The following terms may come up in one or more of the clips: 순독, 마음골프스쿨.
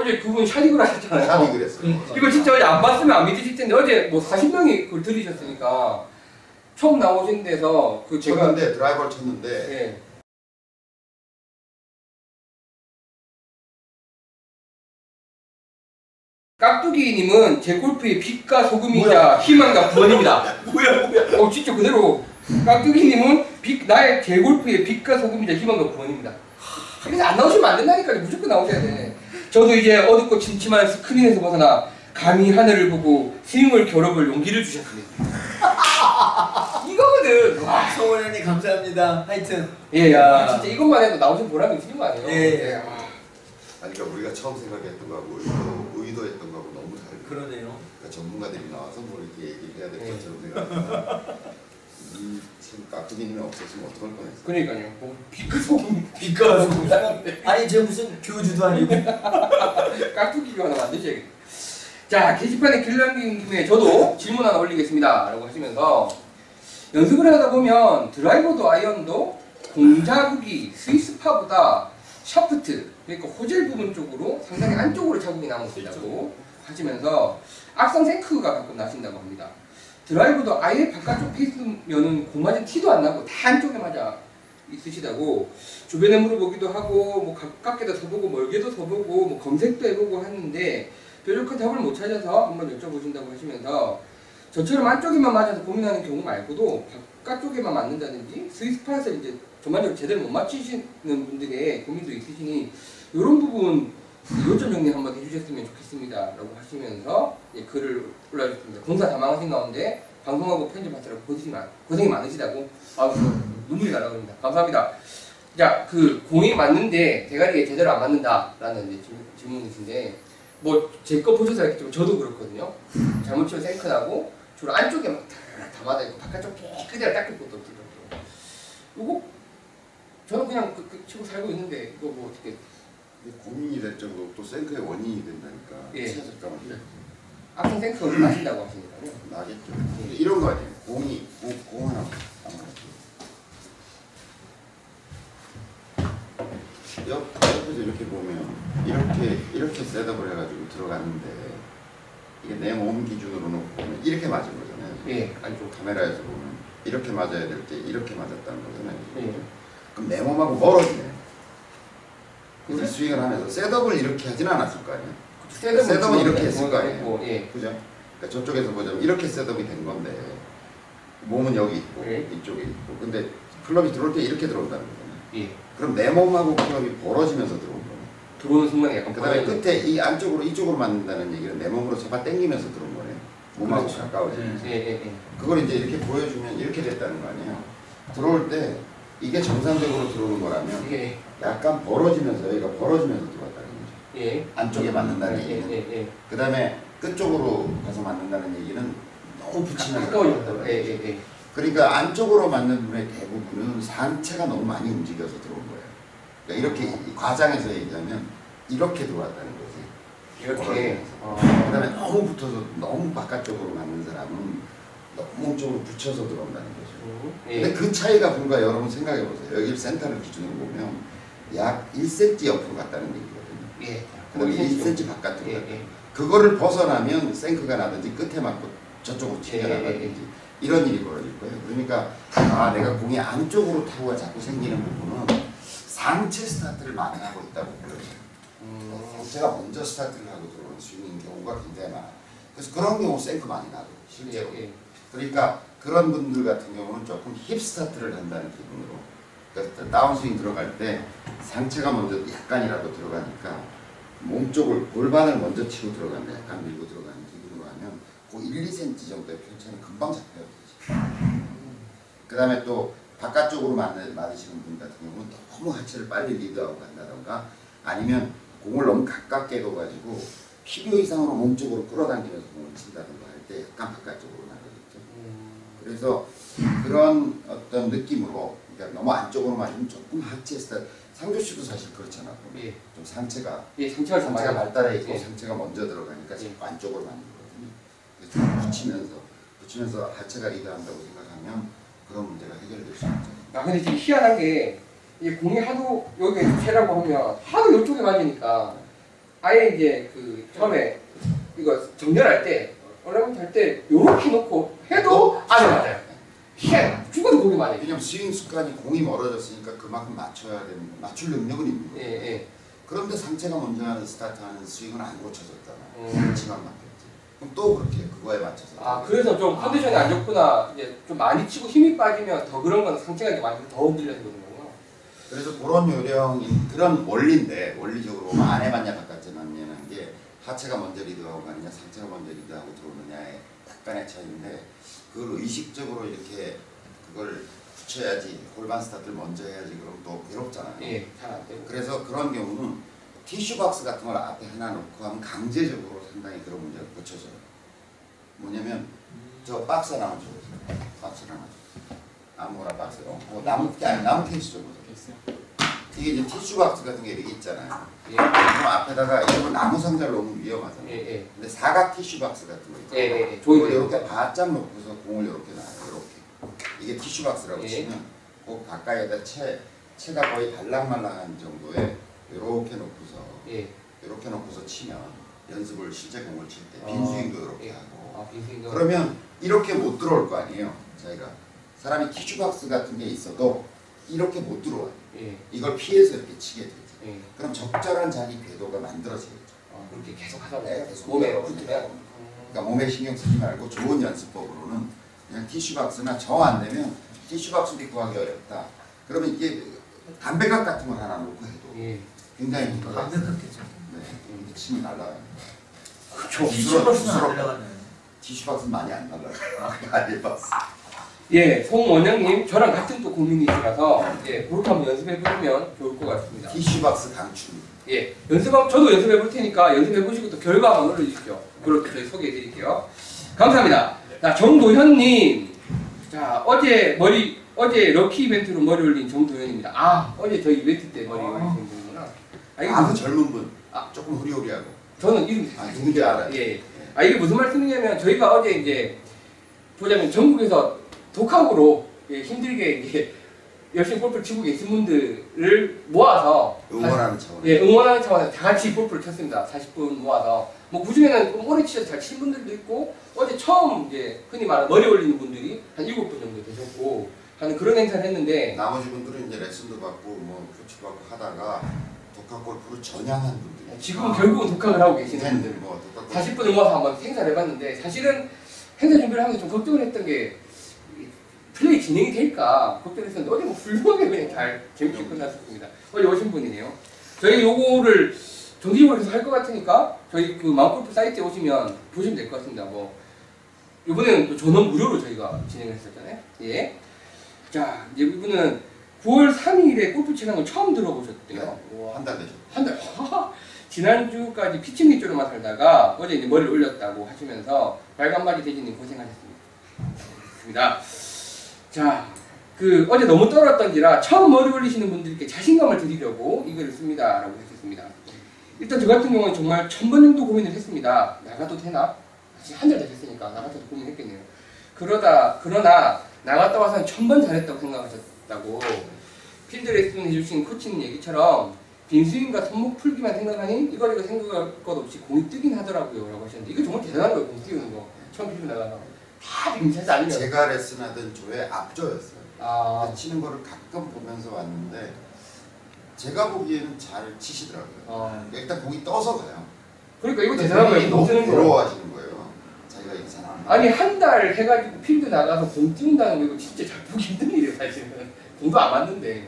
어제 두 분 샤딩을 하셨잖아요. 샤딩을 했어요. 이거 진짜 어제 안 봤으면 안 믿으실 텐데 어제 뭐 40명이 그걸 들으셨으니까 처음 나오신 데서 그 제가 쳤는데, 드라이버를 쳤는데 네. 깍두기님은 제 골프의 빛과 소금이자 뭐야? 희망과 구원입니다. 뭐야. 진짜 그대로. 깍두기님은 나의 제 골프의 빛과 소금이자 희망과 구원입니다. 그래서 안 나오시면 안 된다니까요. 무조건 나오셔야 돼. 저도 이제 어둡고 침침한 스크린에서 벗어나 감히 하늘을 보고 스윙을 겨뤄볼 용기를 주셨습니다. 이거거든. 와, 성원현이 감사합니다. 하여튼. 예, 야. 진짜 이것만 해도 나오신 보람이 있는 거 아니에요? 예. 아니, 그러니까 우리가 처음 생각했던 거하고 의도했던 거하고 너무 다르네요. 그러네요. 그러니까 전문가들이 나와서 뭐 이렇게 얘기를 해야 될 것처럼 생각합니다. 지금 깍두기는 없었으면 어떡할 뻔했어요. 그러니까요. 뭐 빛과 소금. 아니, 쟤 무슨 교주도 아니고. 깍두기교 하나 만드셔야겠다. 자, 게시판에 글 남긴 김에 저도 질문 하나 올리겠습니다. 라고 하시면서 연습을 하다 보면 드라이버도 아이언도 공자국이 스위스파보다 샤프트, 그러니까 호젤 부분 쪽으로 상당히 안쪽으로 자국이 남았다고 하시면서 악성 생크가 가끔 나신다고 합니다. 드라이버도 아예 바깥쪽 페이스면은 공 맞은 티도 안 나고 다 한쪽에 맞아 있으시다고 주변에 물어보기도 하고 뭐 가깝게도 서보고 멀게도 서보고 뭐 검색도 해보고 하는데 뾰족한 답을 못 찾아서 한번 여쭤보신다고 하시면서 저처럼 안쪽에만 맞아서 고민하는 경우 말고도 바깥쪽에만 맞는다든지 스위스팟에서 이제 전반적으로 제대로 못 맞추시는 분들의 고민도 있으시니 이런 부분 요점 정리 한번 해주셨으면 좋겠습니다. 라고 하시면서 글을 올려주셨습니다. 공사 다망하신 가운데 방송하고 편집하시라고 고생이 많으시다고 눈물이 나라고 합니다. 감사합니다. 자, 그 공이 맞는데 대가리에 제대로 안 맞는다 라는 이제 질문이신데 뭐 제 거 보셔서 알겠지만 저도 그렇거든요. 잘못 치면 생크 나고 주로 안쪽에 막 다 맞아있고 바깥쪽 그대로 닦을 것도 없을 정도로 이거 저는 그냥 그 치고 살고 있는데 이거 뭐 어떻게 고민이 될 정도로 또 생크의 원인이 된다니까. 예. 찾아잠깐만 악성 생크가 나신다고 하시니까요. 나겠죠. 근데 이런 거 아니에요. 공 하나 옆에서 이렇게 보면 이렇게 셋업을 해가지고 들어갔는데 이게 내 몸 기준으로 놓고 보면 이렇게 맞은 거잖아요. 예. 안쪽 카메라에서 보면 이렇게 맞아야 될 때 이렇게 맞았다는 거잖아요. 예. 그럼 내 몸하고 멀어지네. 우리 스윙을 하면서 셋업을 이렇게 하진 않았을 거 아니에요? 셋업은 이렇게 했을 거 아니에요? 예. 그죠? 그러니까 저쪽에서 보자면 이렇게 셋업이 된 건데 몸은 여기 있고 예. 이쪽에 있고 근데 클럽이 들어올 때 이렇게 들어온다는 거잖아요. 예. 그럼 내 몸하고 클럽이 벌어지면서 들어온 거예요. 들어오는 순간 약간 그 다음에 끝에 이 안쪽으로 이쪽으로 맞는다는 얘기는 내 몸으로 잡아 당기면서 들어온 거예요. 몸하고 그렇죠. 가까워지면서. 예. 그걸 이제 이렇게 보여주면 이렇게 됐다는 거 아니에요? 들어올 때 이게 정상적으로 들어오는 거라면 예. 약간 벌어지면서 여기가 벌어지면서 들어왔다는 거죠. 예. 안쪽에 맞는다는 얘기는. 예. 그 다음에 끝쪽으로 가서 맞는다는 얘기는 너무 붙이면서 들어왔다는 거죠. 예. 그러니까 안쪽으로 맞는 분의 대부분은 상체가 너무 많이 움직여서 들어온 거예요. 그러니까 이렇게 과장해서 얘기하면 이렇게 들어왔다는 거지. 이렇게. 그 다음에 너무 붙어서 너무 바깥쪽으로 맞는 사람은 몸쪽으로 붙여서 들어온다는 거죠. 예. 근데 그 차이가 불과 여러분 생각해 보세요. 여기 센터를 기준으로 보면 약 1cm 옆으로 갔다는 얘기거든요. 예. 그다음에 1cm 바깥으로 갔다. 예. 그거를 벗어나면 생크가 나든지 끝에 맞고 저쪽으로 튀어나가든지 예. 이런 일이 벌어질 거예요. 그러니까 내가 공이 안쪽으로 타구가 자꾸 생기는 부분은 상체 스타트를 많이 하고 있다고 보여요. 상체가 먼저 스타트를 하고 들어오는 스윙인 경우가 굉장히 많아요. 그래서 그런 경우 생크 많이 나고 실제로. 예. 그러니까 그런 분들 같은 경우는 조금 힙 스타트를 한다는 기분으로 그러니까 다운스윙 들어갈 때 상체가 먼저 약간이라도 들어가니까 몸쪽을 골반을 먼저 치고 들어간다 약간 밀고 들어가는 기분으로 하면 그 1~2cm 정도의 편차는 금방 잡혀요. 그 다음에 또 바깥쪽으로 맞으시는 분 같은 경우는 너무 하체를 빨리 리드하고 간다던가 아니면 공을 너무 가깝게 둬가지고 필요 이상으로 몸쪽으로 끌어당기면서 공을 친다던가 할 때 약간 바깥쪽으로 그래서 그런 어떤 느낌으로 그러니까 너무 안쪽으로 맞으면 조금 하체 스타일 상조씨도 사실 그렇잖아. 예. 좀 상체가 발달해 있고 예. 상체가 먼저 들어가니까 지금 예. 안쪽으로 맞는 거거든요. 그래서 좀 붙이면서 하체가 리드한다고 생각하면 그런 문제가 해결될 수 있죠. 아 근데 지금 희한한 게 공이 하도 여기 채라고 하면 하도 이쪽에 맞으니까 아예 이제 그 처음에 이거 정렬할 때 얼라운드 할 때 요렇게 놓고 해도 안에 맞아요. 죽어도 공이 맞아요. 왜냐면 스윙 습관이 공이 멀어졌으니까 그만큼 맞춰야 되는 거. 맞출 능력은 있는 거예요. 예, 예. 그런데 상체가 먼저 스타트하는 스윙은 안 고쳐졌잖아. 위치만 맞겠지. 그럼 또 그렇게 그거에 맞춰서. 아 그래서 좀 컨디션이 안 좋구나. 이제 좀 많이 치고 힘이 빠지면 더 그런 건 상체가 이제 많이 더 흔들려서 그런 거구나. 그래서 그런 요령인 그런 원리인데 원리적으로 보면 안 해봤냐 바깥에 맞냐는 게 하체가 먼저 리드하고 가느냐 상체가 먼저 리드하고 들어오느냐에 약간의 차이인데 그걸 의식적으로 이렇게 그걸 붙여야지 골반 스타트를 먼저 해야지 그럼 또 괴롭잖아요. 예, 그래서 그런 경우는 티슈박스 같은 걸 앞에 하나 놓고 하면 강제적으로 상당히 그런 문제를 고쳐줘요. 뭐냐면 저 박스 하나 만 줘보세요. 박스 하나 줘보세요. 아무거나 박스. 나무 게 아니라 나무 케이스 줘보세요. 이게 이제 티슈박스 같은 게 이렇게 있잖아요. 예. 그럼 앞에다가 이런 나무 상자를 놓으면 위험하잖아요. 예, 예. 근데 사각 티슈박스 같은 거 있잖아요. 예, 예. 이걸 이렇게 바짝 놓고서 공을 이렇게 놔요. 이게 티슈박스라고 예. 치면 그 가까이에다 채가 거의 달랑말랑한 정도에 이렇게 놓고서 예. 이렇게 놓고서 치면 연습을 실제 공을 칠 때 빈스윙도 이렇게 예. 하고 빈스윙도 그러면 이렇게 못 들어올 거 아니에요. 저희가 사람이 티슈박스 같은 게 있어도 이렇게 못 들어와요. 예. 이걸 피해서 이렇게 치게 되죠. 예. 그럼 적절한 자기 궤도가 만들어지겠죠. 그렇게 계속 하다 보면 몸에 그러니까 몸에 신경 쓰지 말고 좋은 연습법으로는 그냥 티슈박스나 정 안 되면 티슈박스도 입고 하기 어렵다. 그러면 이게 담배갑 같은 걸 하나 놓고 해도 예. 굉장히 힘들어요. 담배갑 괜찮아요. 네, 침이 날라가요. 티슈박스는 안 날라가네요. 티슈박스는 많이 안 날라가요. 안 해봤어. 예, 송 원장님 저랑 같은 또 고민이시라서 예, 그렇게 한번 연습해보면 좋을 것 같습니다. 티슈박스 강추. 예, 연습하면 저도 연습해볼 테니까 연습해보시고 또 결과만 올려주십시오. 그렇게 저희 소개해드릴게요. 감사합니다. 자, 정도현님. 자, 어제 럭키 이벤트로 머리 올린 정도현입니다. 아, 어제 저희 이벤트 때 머리 올린 정도구나. 아주 젊은 분. 아, 조금 후리후리하고. 저는 이름이 다 누군지 알아요. 예, 예. 아, 이게 무슨 말씀이냐면, 저희가 어제 이제, 보자면 전국에서 독학으로 예, 힘들게 이제, 열심히 골프를 치고 계신 분들을 모아서. 응원하는 차원에서. 예, 응원하는 차원에서 다 같이 골프를 쳤습니다. 40분 모아서. 뭐 그중에는 좀 오래 치셔서 잘 치는 분들도 있고 어제 처음 이제 흔히 말하는 머리 올리는 분들이 한 7분 정도 되셨고 하는 그런 행사를 했는데 나머지 분들은 이제 레슨도 받고 뭐 교체 받고 하다가 독학 골프로 전향한 분들 지금은 결국은 독학을 하고 계시는 분들 뭐 40분을 모아서 한번 행사를 해봤는데 사실은 행사 준비를 하면서 좀 걱정을 했던 게 플레이 진행이 될까 걱정을 했었는데 어제 뭐 훌륭하게 그냥 잘 재밌게 끝났습니다. 어제 오신 분이네요. 저희 요거를 정기적으로 계속 할 것 같으니까 저희 그 마음골프 사이트에 오시면 보시면 될 것 같습니다. 뭐 이번에는 또 전원 무료로 저희가 진행을 했었잖아요. 예. 자, 이제 이분은 9월 3일에 골프 치는 걸 처음 들어보셨대요. 네. 한 달 되죠. 한 달. 지난주까지 피칭 위주로만 살다가 어제 이제 머리를 올렸다고 하시면서 빨간바지 돼지님 고생하셨습니다. 자, 그 어제 너무 떨었던지라 처음 머리 올리시는 분들께 자신감을 드리려고 이거를 씁니다라고 했었습니다. 일단 저 같은 경우는 정말 1000번 정도 고민을 했습니다. 나가도 되나? 사실 한 달 됐으니까 나갔다도 고민했겠네요. 그러나 나갔다 와서는 1000번 잘했다고 생각하셨다고 필드레슨 해주신 코치님 얘기처럼 빈스윙과 손목 풀기만 생각하니 이거 생각할 것 없이 공이 뜨긴 하더라고요 라고 하셨는데 이거 정말 대단한 거예요. 공 띄우는 거 처음 필드 나가서 다 빈샷이 아니면 제가 레슨하던 조의 앞조였어요. 아. 치는 거를 가끔 보면서 왔는데 제가 보기에는 잘 치시더라고요. 일단 공이 떠서 가요. 그러니까 이거 대단한 거예요. 너무 괴로워하시는 거예요. 자기가 인사하는 아니 한 달 해가지고 필드 나가서 공 띄운다는 거 이거 진짜 잘 보기 힘든 일이에요. 사실은 공도 안 맞는데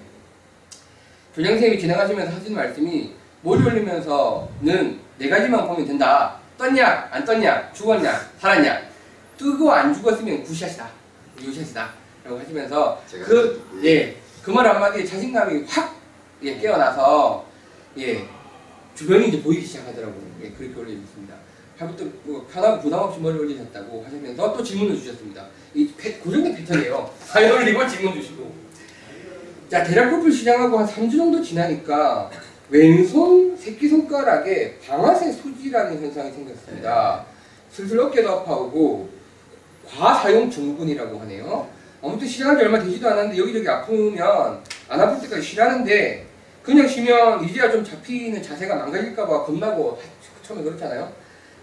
조장 선생님이 진행하시면서 하시는 말씀이 머리 올리면서는 네 가지만 보면 된다. 떴냐 안 떴냐 죽었냐 살았냐 뜨고 안 죽었으면 굿샷이다 요샷이다 라고 하시면서 그 말 한마디에 자신감이 확 예, 깨어나서 예, 주변이 이제 보이기 시작하더라고요. 예, 그렇게 올려주셨습니다. 하여튼 뭐 편하고 부담 없이 머리 올리셨다고 하시면서 또 질문을 주셨습니다. 이 고정된 패턴이에요. 사연 올리고 질문 주시고. 자, 대략 골프를 시작하고 한 3주 정도 지나니까 왼손 새끼손가락에 방아쇠 소지라는 현상이 생겼습니다. 슬슬 어깨도 아파오고 과사용 증후군이라고 하네요. 아무튼 시작한 지 얼마 되지도 않았는데 여기저기 아프면 안 아플 때까지 쉬라는데 그냥 쉬면 이제야 좀 잡히는 자세가 망가질까봐 겁나고 처음에 그렇잖아요.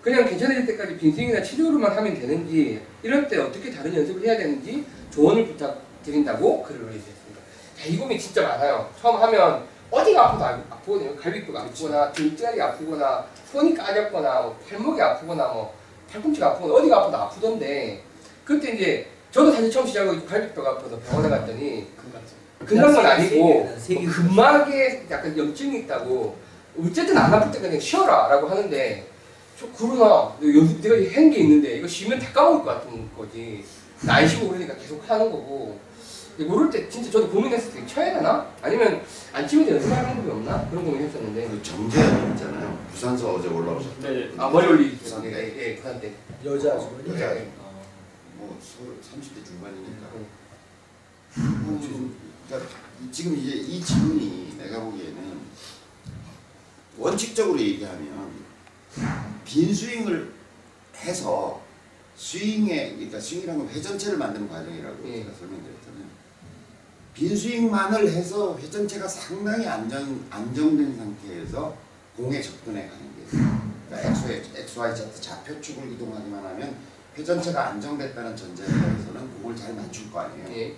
그냥 괜찮아질 때까지 빈스윙이나 치료로만 하면 되는지, 이럴 때 어떻게 다른 연습을 해야 되는지 조언을 부탁드린다고 글을 올려주셨습니다. 자, 이 고민 진짜 많아요. 처음 하면 어디가 아프거든요. 갈비뼈가 아프거나 등자리 아프거나 손이 까졌거나 뭐 발목이 아프거나 뭐 팔꿈치가 아프거나 어디가 아프다 아프던데, 그때 이제 저도 사실 처음 시작하고 갈비뼈가 아파서 병원에 갔더니 근막은 아니고 근막에 약간 염증이 있다고, 어쨌든 안 아플 때 그냥 쉬어라 라고 하는데, 저 그러나 내가 한 게 있는데 이거 쉬면 다 까먹을 것 같은 거지, 안 쉬고 그러니까 계속 하는 거고. 모를 때 진짜 저도 고민했을 때 쳐야 되나? 아니면 안 치면 연습할 방법이 없나? 그런 고민했었는데. 그 정재현 있잖아요. 부산서 어제 올라오셨죠? 네. 아 머리 올리기 부산이가 예 부산 때. 여자죠. 여자. 뭐 30대 중반이니까. 그러니까 지금 이제 이 질문이 내가 보기에는 원칙적으로 얘기하면 빈 스윙을 해서 스윙에, 그러니까 스윙이라는 건 회전체를 만드는 과정이라고 예. 제가 설명드렸잖아요. 빈 스윙만을 해서 회전체가 상당히 안정된 상태에서 공에 접근해 가는 거예요. 그러니까 XY 차트 좌표축을 이동하기만 하면 회전체가 안정됐다는 전제에 대해서는 공을 잘 맞출 거 아니에요. 예.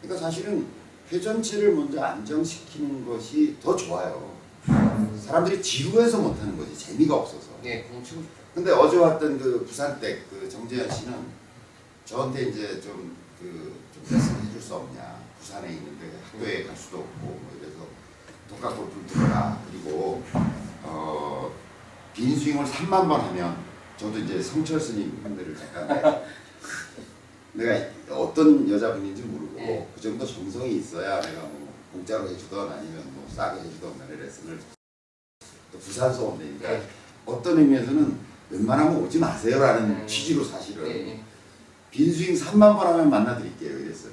그러니까 사실은 회전체를 먼저 안정시키는 것이 더 좋아요. 사람들이 지루해서 못하는 거지, 재미가 없어서. 예, 공 치고 싶어요. 근데 어제 왔던 그 부산 때 그 정재현 씨는 저한테 이제 좀 레슨 해줄 수 없냐, 부산에 있는데 학교에 갈 수도 없고 뭐 이래서 독학 골프를 들어라, 그리고 빈 스윙을 3만 번 하면, 저도 이제 성철 스님들을 잠깐 내가 어떤 여자분인지 모르고 네. 그 정도 정성이 있어야 내가 뭐 공짜로 해주던 아니면 뭐 싸게 해주던 나의 레슨을, 또 부산 소원대니까 네. 어떤 의미에서는 웬만하면 오지 마세요라는 취지로 사실은 빈 스윙 3만 번 하면 만나드릴게요 이랬어요.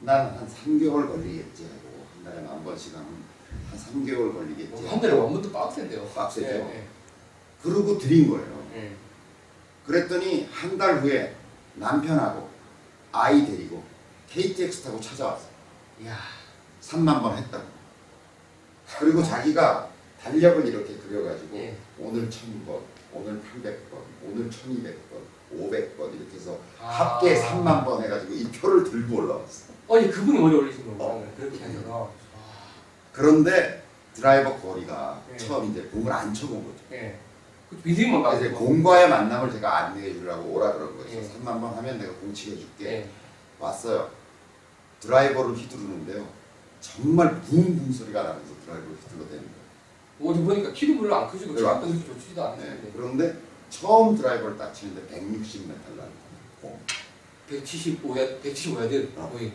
난 한 3개월 걸리겠지 하고, 한 달에 10,000번씩 하면 한 3개월 걸리겠지. 한 달에 10,000번도 빡센데요. 빡세죠. 그러고 드린 거예요. 그랬더니 한 달 후에 남편하고 아이 데리고 KTX 타고 찾아왔어. 이야, 3만 번 했다고. 그리고 자기가 달력을 이렇게 그려가지고 예. 오늘 1,000번, 오늘 800번, 오늘 1,200번, 500번 이렇게 해서 합계 3만 번 해가지고 이 표를 들고 올라왔어. 아니 그분이 먼저 올리신 거구나. 그렇게 해서. 그런데 드라이버 거리가 예. 처음 이제 공을 안 쳐본 거죠. 예. 이제 공과의 만남을 제가 안내해 주려고 오라 그런 거죠. 예. 3만 번 하면 내가 공치게 해줄게. 예. 왔어요. 드라이버를 휘두르는데요. 정말 붕붕 소리가 나면서 드라이버를 휘둘러댑니다. 어디 보니까 키도 별로 안 크시고 저도 그렇게 좋지도 않은데. 그런데 처음 드라이버를 딱 치는데 160m라는 공. 175야드 거의.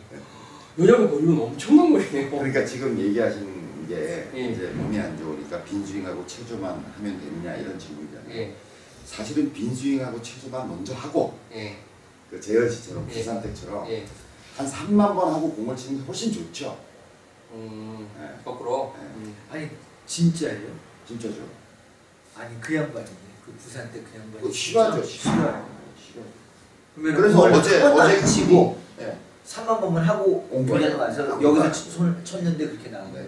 여자분 거리는 엄청난 거리네요. 그러니까 지금 얘기하시는 게 예. 이제 몸이 안 좋으니까 빈스윙하고 체조만 하면 되느냐 이런 질문이잖아요. 예. 사실은 빈스윙하고 체조만 먼저 하고 예. 그 재현 씨처럼 부산댁처럼 예. 한 3만 번 하고 공을 치는 게 훨씬 좋죠. 예. 거꾸로. 예. 아니. 진짜예요? 진짜죠. 아니 그 양반이네. 그 부산 때 그 양반이. 실화죠. 실화. 그래서 어제 치고 3만 번만 하고 공연을 가서 여기서 손을 쳤는데 그렇게 나온 거예요.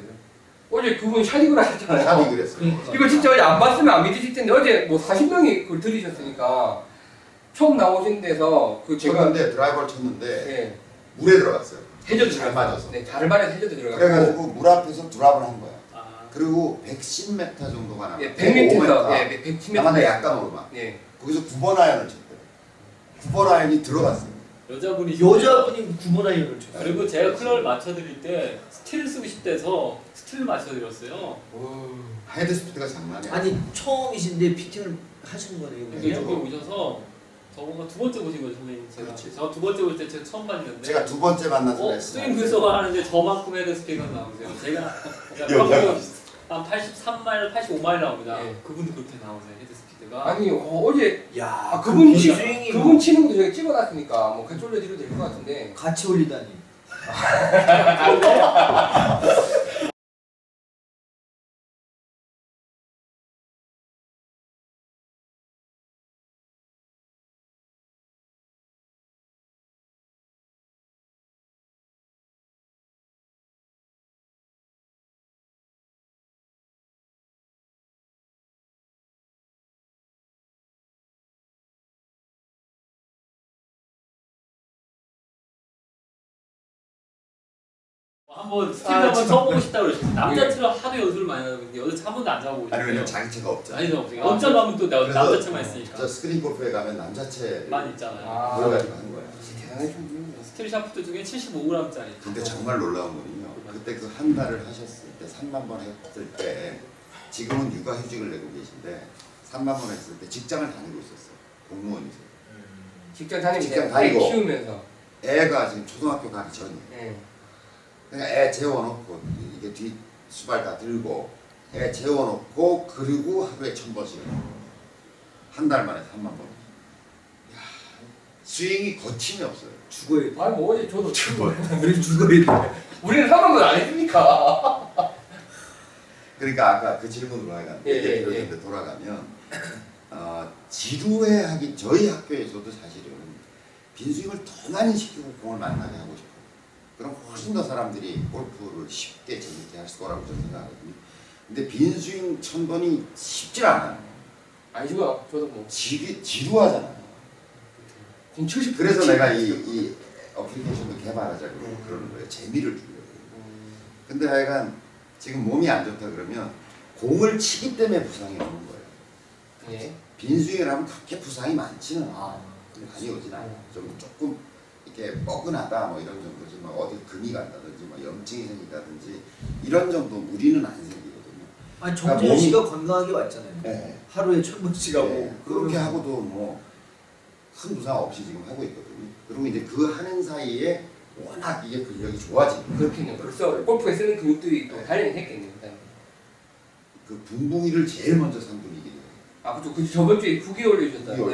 어제 그분 샤딩을 하셨잖아요. 샤딩 그랬어요. 그러니까. 이거 진짜 어제 안 봤으면 안 믿으실 텐데 어제 뭐 40명이 그걸 들으셨으니까 처음 나오신 데서 그 제가 근데 드라이버를 쳤는데 네. 물에 들어갔어요. 해저드 잘 맞아서. 네, 다른 발에 해저드 들어갔고. 그래가지고 물 앞에서 드랍을 한 거야. 그리고 110m 정도가 남았어요. 110m. 남았는데 약간 오르막. 예. 거기서 9번 아이언을 쳤대요. 9번 아이언이 들어갔어요. 여자분이 9번 아이언을 쳤어요. 그리고 제가 클럽을 맞춰드릴 때 스틸을 쓰고 싶대서 스틸을 맞춰드렸어요. 헤드 스피드가 장난이야. 아니 처음이신데 피팅을 하신 거네요. 그래서 오셔서 저번가 두 번째 보신 거죠 선생님? 제가 그렇지. 저 두 번째 볼 때 제가 처음 봤는데 제가 두 번째 만나서 레슨 스윙 분석을 하는데 저만큼 헤드 스피드가 나오세요. 제가 한 83마일, 85마일 나옵니다. 예. 그분도 그렇게 나오세요, 헤드 스피드가. 아니, 어제 야, 그분 치는 것도 제가 찍어놨으니까 뭐 같이 올려드려도 될 것 같은데. 같이 올리다니. 한번 스틸 한번 써보고 싶다고 그러셨어요. 남자친구가 하도 연습을 많이 하다 보니까 여자친구 한 번도 안 잡아보고 싶어요. 아니 왜냐면 자기체가 없잖아. 어쩌다 하면 또 내가 남자친구만 있으니까. 저 스크린 골프에 가면 남자체만 있잖아요. 그래가지고 하는 거야. 스틸 샤프트 중에 75g짜리. 근데 정말 놀라운 거는요. 그때 그 한 달을 하셨을 때 3만 번 했을 때 지금은 육아휴직을 내고 계신데 3만 번 했을 때 직장을 다니고 있었어요. 공무원이세요. 직장 다니고 키우면서 애가 지금 초등학교 가기 전이에요. 그냥 애 재워놓고 이게 뒤 수발 다 들고 애 재워놓고 그리고 하루에 1000번씩 한 달 만에 3만 번. 야, 스윙이 거침이 없어요. 죽어야 돼. 아니 뭐 어제 저도 우리 죽어야 돼. 우리는 하는 건 아닙니까? 그러니까 아까 그 질문으로 하여간 얘기했는데 돌아가면 지루해하기 저희 학교에서도 사실은 빈스윙을 더 많이 시키고 공을 만나게 하고 싶어요. 그럼 훨씬 더 사람들이 골프를 쉽게 재밌게 할 거라고 저는 생각하거든요. 근데 빈스윙 1000번이 쉽지 않아요. 아니죠. 저도 뭐 지루하잖아요. 그래서 내가 이 어플리케이션도 개발하자고 그러는 거예요. 재미를 주려고. 근데 하여간 지금 몸이 안 좋다 그러면 공을 치기 때문에 부상이 오는 거예요. 예. 빈스윙을 하면 그렇게 부상이 많지는 않아요. 많이 오진 않아요. 조금 이렇게 뻐근하다 뭐 이런 정도지, 막 어디 금이 간다든지, 막 염증이 생긴다든지 이런 정도 무리는 안 생기거든요. 아니 정재현 씨가 그러니까 건강하게 왔잖아요. 네. 하루에 1000번씩 하고 그렇게 하고도 뭐 큰 부상 없이 지금 하고 있거든요. 그러면 이제 그 하는 사이에 워낙 이게 근력이 좋아지는. 그렇겠네요. 벌써 골프에 쓰는 근육들이 또 단련이 했겠네요. 그 붕붕이를 제일 먼저 산 분이긴 해요. 아 그렇죠. 그 저번 주에 9개 올려주셨잖아요.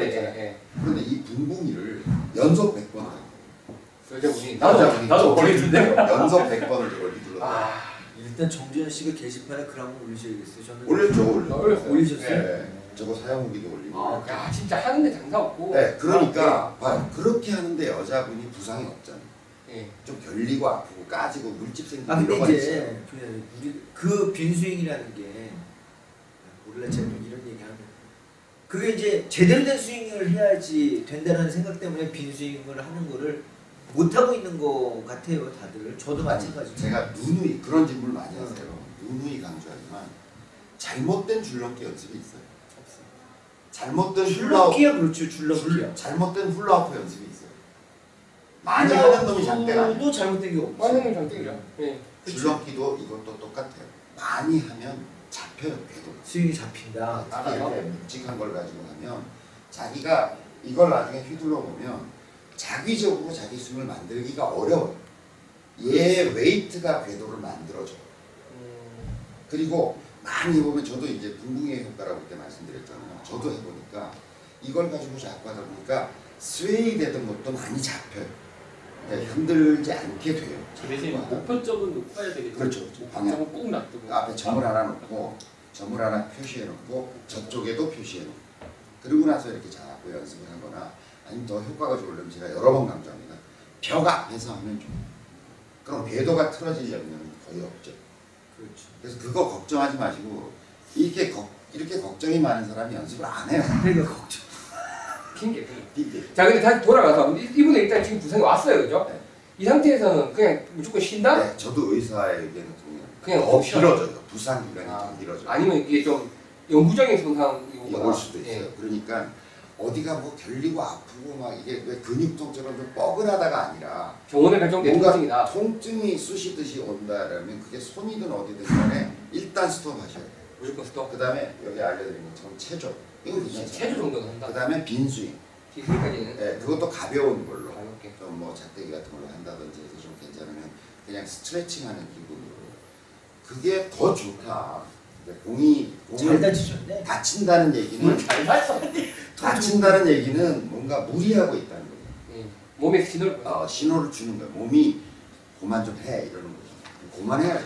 그런데 이 붕붕이를 연속 100번 하고. 나도 버리는데 연속 100번을 저걸 눌렀어요. 아, 일단 정재현 씨가 게시판에 글 한번 올리셔야겠어요. 저는 올렸죠. 네. 저거 사용 후기도 올리고. 야 진짜 하는데 장사 없고. 네, 그러니까 봐요. 그렇게 하는데 여자분이 부상이 없잖아요. 네. 좀 결리고 아프고 까지고 물집 생기고 이런 거 있어요. 근데 이제 그 빈스윙이라는 게 원래 제가 이런 얘기하면. 그게 이제 제대로 된 스윙을 해야지 된다는 생각 때문에 빈스윙을 하는 거를 못하고 있는 것 같아요, 다들. 저도 마찬가지로. 제가 누누이 그런 질문을 많이 하세요. 누누이 강조하지만 잘못된 줄넘기 연습이 있어요. 없어요. 잘못된 줄넘기야, 그렇죠. 줄넘기야. 잘못된 훌라후프 연습이 있어요. 많이 하는 놈이 장땡이야. 줄넘기도 잘못된 게 없어요. 많이 하는 놈이 장땡이야. 네. 줄넘기도 이것도 똑같아요. 많이 하면 잡혀요, 궤도. 스윙이 잡힌다. 특히 이렇게 묵직한 걸 가지고 하면 자기가 이걸 나중에 휘둘러 보면 자기적으로 자기 숨을 만들기가 어려워요. 얘 웨이트가 궤도를 만들어줘요. 그리고 많이 해보면 저도 이제 붕붕이의 효과라고 그때 말씀드렸잖아요. 저도 해보니까 이걸 가지고 자꾸 하다 보니까 스웨이 되던 것도 많이 잡혀요. 그러니까 흔들지 않게 돼요. 대신 목표점은 높아야 되겠죠. 그렇죠. 방향은 꼭 놔두고 앞에 점을 하나 놓고 점을 하나 표시해놓고 저쪽에도 표시해놓고 그러고 나서 이렇게 자꾸 연습을 하거나 아니면 더 효과가 좋으려면 제가 여러 번 강조합니다. 벽 앞에서 하면 좋아요. 그럼 궤도가 틀어지려면 거의 없죠. 그렇죠. 그래서 그거 걱정하지 마시고 이렇게 걱정이 많은 사람이 연습을 안 해요. 그러니까 걱정. 핑계. 자 근데 다시 돌아가서 이분은 일단 지금 부상이 왔어요, 그죠? 네. 이 상태에서는 그냥 무조건 쉰다? 네, 저도 의사의 의견을 동의합니다. 그냥 길어져요. 부상 기간이 더 길어져요. 아니면 이게 좀 영구적인 손상이거나 올 수도 있어요. 네. 그러니까. 어디가 뭐 결리고 아프고 막 이게 왜 근육통처럼 좀 뻐근하다가 아니라 병원에 갈 정도의 통증이다. 통증이 쑤시듯이 온다라면 그게 손이든 어디든 간에 일단 스톱하셔야 돼요. 무조건 스톱. 그 다음에 여기 알려드린 것처럼 체조. 이건 괜찮아요. 체조 정도는 한다. 그 다음에 빈스윙. 빈스윙까지는? 네, 그것도 가벼운 걸로. 가볍게. 좀 뭐 작대기 같은 걸로 한다든지 해서 좀 괜찮으면 그냥 스트레칭하는 기분으로. 그게 더 좋다. 공이 다치셨네. 다친다는 얘기는 다친다는 얘기는 뭔가 무리하고 있다는 거예요. 몸에 신호를 주는 거예요. 몸이 그만 좀 해 이러는 거죠. 그만해야지.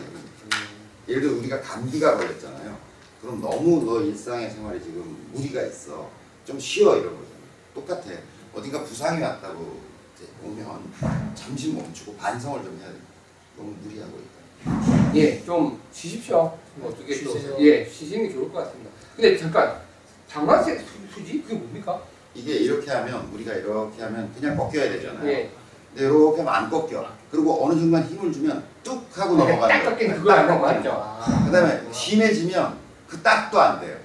예를 들어 우리가 감기가 걸렸잖아요. 그럼 너무 너 일상의 생활이 지금 무리가 있어. 좀 쉬어 이런 거잖아요. 똑같아. 어딘가 부상이 왔다고 오면 잠시 멈추고 반성을 좀 해야 돼요. 너무 무리하고 있다. 예, 좀 쉬십시오. 어떻게 또 예, 쉬시는 게 좋을 것 같습니다. 근데 잠깐 장관색 수지 그게 뭡니까? 이게 이렇게 하면 우리가 이렇게 하면 그냥 벗겨야 되잖아요. 예. 이렇게 하면 안 꺾여. 그리고 어느 순간 힘을 주면 뚝 하고 넘어가는 거예요. 딱 그걸 안 넘어가죠. 그 다음에 심해지면 그 딱도 안 돼요.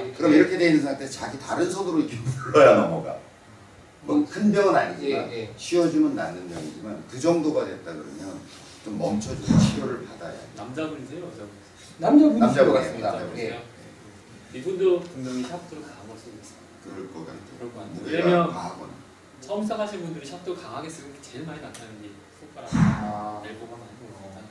이렇게. 그럼 이렇게 돼 있는 상태에서 자기 다른 손으로 이렇게 불러야 넘어가. 뭐 큰 병은 아니지만 쉬어주면 낫는 병이지만 그 정도가 됐다 그러면 좀 멈춰주고 치료를 받아야 돼요. 남자분이세요? 여자분이세요? 남자분 같습니다. 네. 이분도 분명히 샤프트를 강하게 쓰고 있어요. 그럴 것 같아요. 왜냐면 처음 시작하신 분들이 샤프트 강하게 쓰는 게 제일 많이 나타나는 게 손가락, 엘보가 많이 나타나요.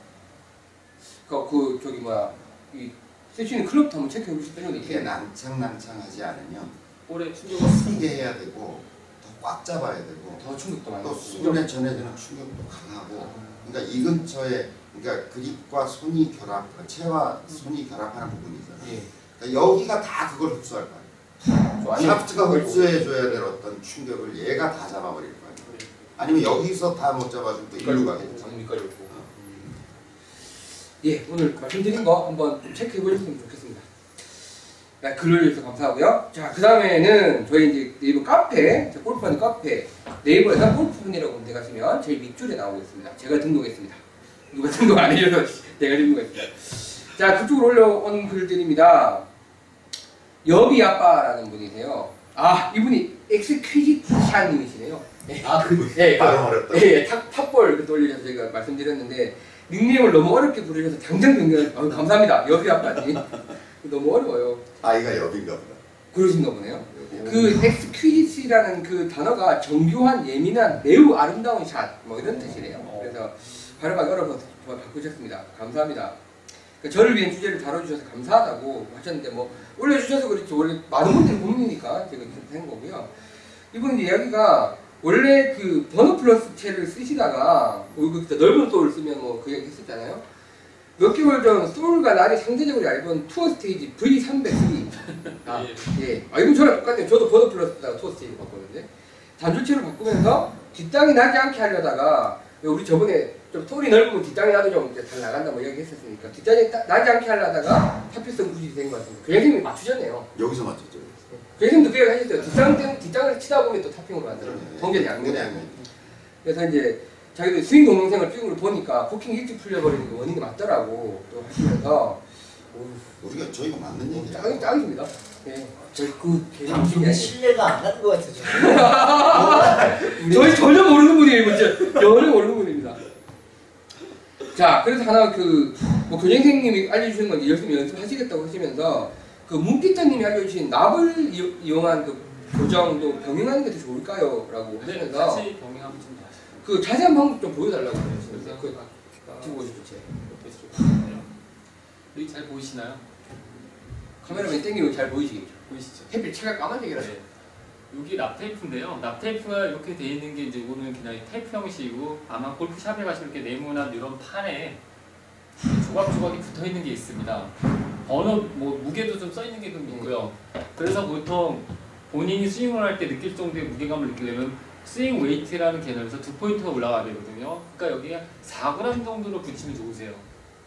그러니까 저기 뭐야 이 세션이 클럽도 한번 체크해 보실 필요가 있어요. 이게 낭창낭창하지 않으면 올해 충격을 크게 해야 되고 더 꽉 잡아야 되고 더 충격도 많이 또 수련회 전에는 충격도 강하고 그러니까 이 근처에 그러니까 그립과 손이 결합, 체와 손이 결합하는 부분이 있잖아요. 그러니까 여기가 다 그걸 흡수할 거예요. 샤프트가 흡수해줘야 될 어떤 충격을 얘가 다 잡아버릴 거예요. 아니면 여기서 다 못 잡아주면 또 일로 가겠죠. 예, 오늘 말씀드린 거 한번 체크해 보셨으면 좋겠습니다. 네, 글을 주셔서 감사하고요. 자, 그 다음에는 저희 이제 네이버 카페, 골프하는 카페 네이버에서 골프분이라고 검색하시면 제일 밑줄에 나오겠습니다. 제가 등록했습니다. 누가 등록 안 해줘서 제가 등록했습니다. 자, 그쪽으로 올려온 글들입니다. 여비 아빠라는 분이세요. 이분이 엑스퀴지티샤님이시네요. 그, 바로 어렵다. 예, 탑볼 돌리셔서 제가 말씀드렸는데 닉네임을 너무 어렵게 부르셔서 당장 변경을. 감사합니다. 여비 아빠님. 너무 어려워요. 아이가 여비인가 보다. 그러신가 보네요. 그 엑스퀴지티라는 그 단어가 정교한, 예민한, 매우 아름다운 샷 뭐 이런 뜻이래요. 그래서 발음하기 어려워서 바꾸셨습니다. 감사합니다. 저를 위한 주제를 다뤄주셔서 감사하다고 하셨는데 뭐 올려주셔서 그렇지 원래 많은 분들이 고민이니까 제가 된 거고요. 이분 이야기가 원래 그 번호 플러스 채를 쓰시다가 진짜 넓은 소울 쓰면 뭐 그 얘기 했었잖아요. 몇 개월 전 소울과 날이 상대적으로 얇은 투어 스테이지 V303 이분 저랑 똑같네요. 저도 번호 플러스 쓰다가 투어 스테이지 바꿨는데 단조체로 바꾸면서 뒷땅이 나지 않게 하려다가 우리 저번에 좀 소리 넓으면 뒷땅이 나도 좀 잘 나간다 뭐 이야기 했었으니까 뒷땅이 나지 않게 하려다가 타피성 구질이 된 것 같습니다. 그 선생님이 맞추셨네요. 여기서 맞췄죠. 그 선생님도 그 얘기를 하셨어요. 뒷땅을 치다 보면 또 타핑으로 만들어요. 번개는 양면이에요. 그래서 이제 자기도 스윙 동영상을 찍은 걸 보니까 코킹이 일찍 풀려버리는 게 원인이 맞더라고 또 하시면서 우리가 저희가 맞는 얘기야. 짱입니다. 네. 저그 신뢰가 안 가는 것 같아요. 저희 전혀 모르는 분이에요. 진짜 전혀 모르는 분입니다. 자, 그래서 하나 그뭐 교장선생님이 알려주시는 건 열심히 연습하시겠다고 하시면서 그 문피터님이 알려주신 납을 이용한 그 교정도 병행하는 게더 좋을까요? 라고 하시면서 같이 병행하면 좀 더 그 자세한 방법 좀 보여달라고 하셨어요. 그 뒤로 보시죠. 제 여기 잘 보이시나요? 카메라맨 땡기고 잘 보이시겠죠? 보이시죠? 햇빛 채가 까만색이라서 여기 납테이프인데요. 납테이프가 이렇게 돼 있는 게 이제 이거는 그냥 테이프 형식이고 아마 골프샵에 가시면 이렇게 네모난 이런 판에 조각조각이 붙어 있는 게 있습니다. 번호 뭐 무게도 좀 써 있는 게 좀 있고요. 그래서 보통 본인이 스윙을 할 때 느낄 정도의 무게감을 느끼려면 스윙 웨이트라는 개념에서 2포인트가 올라가야 되거든요. 그러니까 여기에 4g 정도로 붙이면 좋으세요.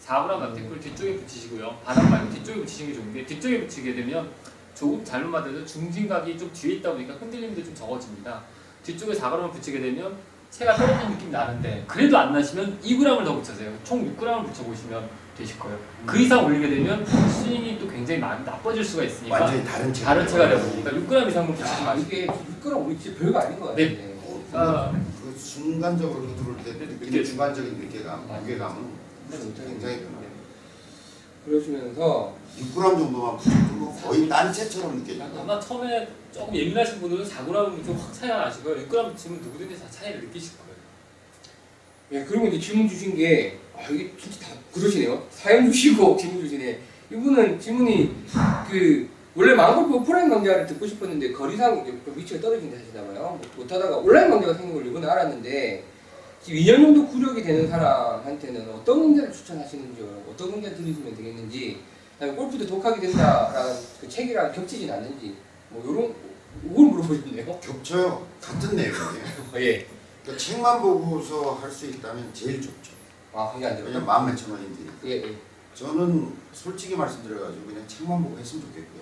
4g 납테이프를 뒤쪽에 붙이시고요. 바닥 말고 뒤쪽에 붙이시는 게 좋은데 뒤쪽에 붙이게 되면 조금 잘못 맞아서 중심각이 좀 뒤에 있다 보니까 흔들림도 좀 적어집니다. 뒤쪽에 4g을 붙이게 되면 채가 떨어지는 느낌이 나는데 그래도 안 나시면 2g을 더 붙여세요. 총 6g을 붙여보시면 되실 거예요. 그 이상 올리게 되면 스윙이 또 굉장히 많이 나빠질 수가 있으니까 완전히 다른 채가 되니까 6g 이상은 붙이시면 안 돼요. 이게 6g 올리지 별거 아닌 거 같아요. 네. 그 순간적으로 들어올 때 느끼는 중간적인 느낌감, 무게감은 굉장히 편하게 그러시면서 6g 정도만 붙이면 거의 딴 채처럼 느껴져요. 아마 처음에 조금 예민하신 분들은 4g은 좀 확 차이가 나시고요. 6g 붙이면 누구든지 다 차이를 느끼실 거예요. 예, 그리고 이제 질문 주신 게 이게 진짜 다 그러시네요. 사연 주시고 질문 주시네. 이분은 질문이 원래 마음골프 오프라인 강좌를 듣고 싶었는데 거리상 이제 위치가 떨어진다 하시나봐요. 못하다가 온라인 강좌가 생긴 걸 이번에 알았는데 지금 2년 정도 구력이 되는 사람한테는 어떤 강좌를 추천하시는지, 어떤 강좌를 들으시면 되겠는지, 그다음에 골프도 독학이 된다라는 그 책이랑 겹치진 않는지 뭐 이런 이걸 물어보시네요. 겹쳐요. 같은 내용이에요. 예. 그러니까 책만 보고서 할 수 있다면 제일 좋죠. 그게 안 돼요. 그냥 마음 맨 처음에 힘드니까. 예. 저는 솔직히 말씀드려가지고 그냥 책만 보고 했으면 좋겠고요.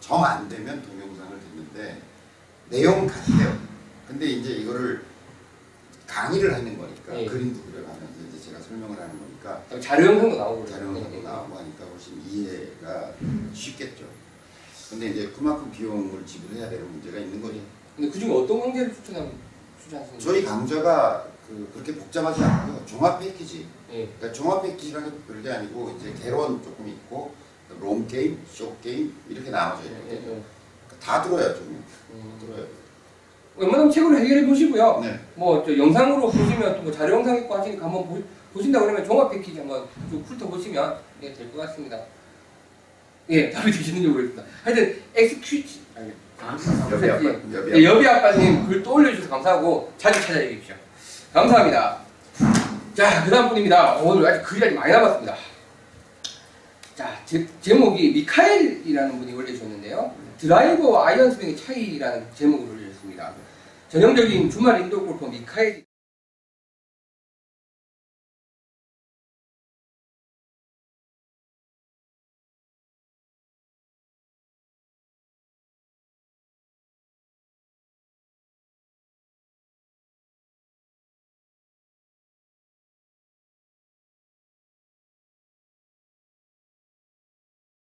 정 안 되면 동영상을 듣는데 내용 같아요. 근데 이제 이거를 강의를 하는 거니까 네. 그림도 그려가면서 이제 제가 설명을 하는 거니까 자료 영상도 나오고 하니까 훨씬 이해가 쉽겠죠. 근데 이제 그만큼 비용을 지불해야 되는 문제가 있는 거죠. 근데 그중에 어떤 강좌를 추천하시는지? 저희 강좌가 그렇게 복잡하지 않고요. 종합 패키지. 네. 그러니까 종합 패키지라는 게 별게 아니고 이제 개론 조금 있고 롱 게임, 숏 게임 이렇게 나눠져 있거든요. 네, 네. 다 들어야죠. 들어야 돼요. 웬만하면 책으로 해결해 보시고요. 네. 뭐 저 영상으로 보시면 또 뭐 자료 영상 있고 하시니까 한번 보신다 그러면 종합 패키지 한번 좀 훑어보시면 네, 될 것 같습니다. 예, 답이 되시는지 모르겠습니다. 하여튼 엑스큐티 여비 아빠님 글 또 올려주셔서 감사하고 자주 찾아주십시오. 감사합니다. 자, 그 다음 분입니다. 오늘 아직 글이 아직 많이 남았습니다. 자, 제목이 미카엘이라는 분이 올려주셨는데요. 드라이버와 아이언스윙의 차이라는 제목을 올려주셨습니다. 전형적인 주말 인도골퍼 미카엘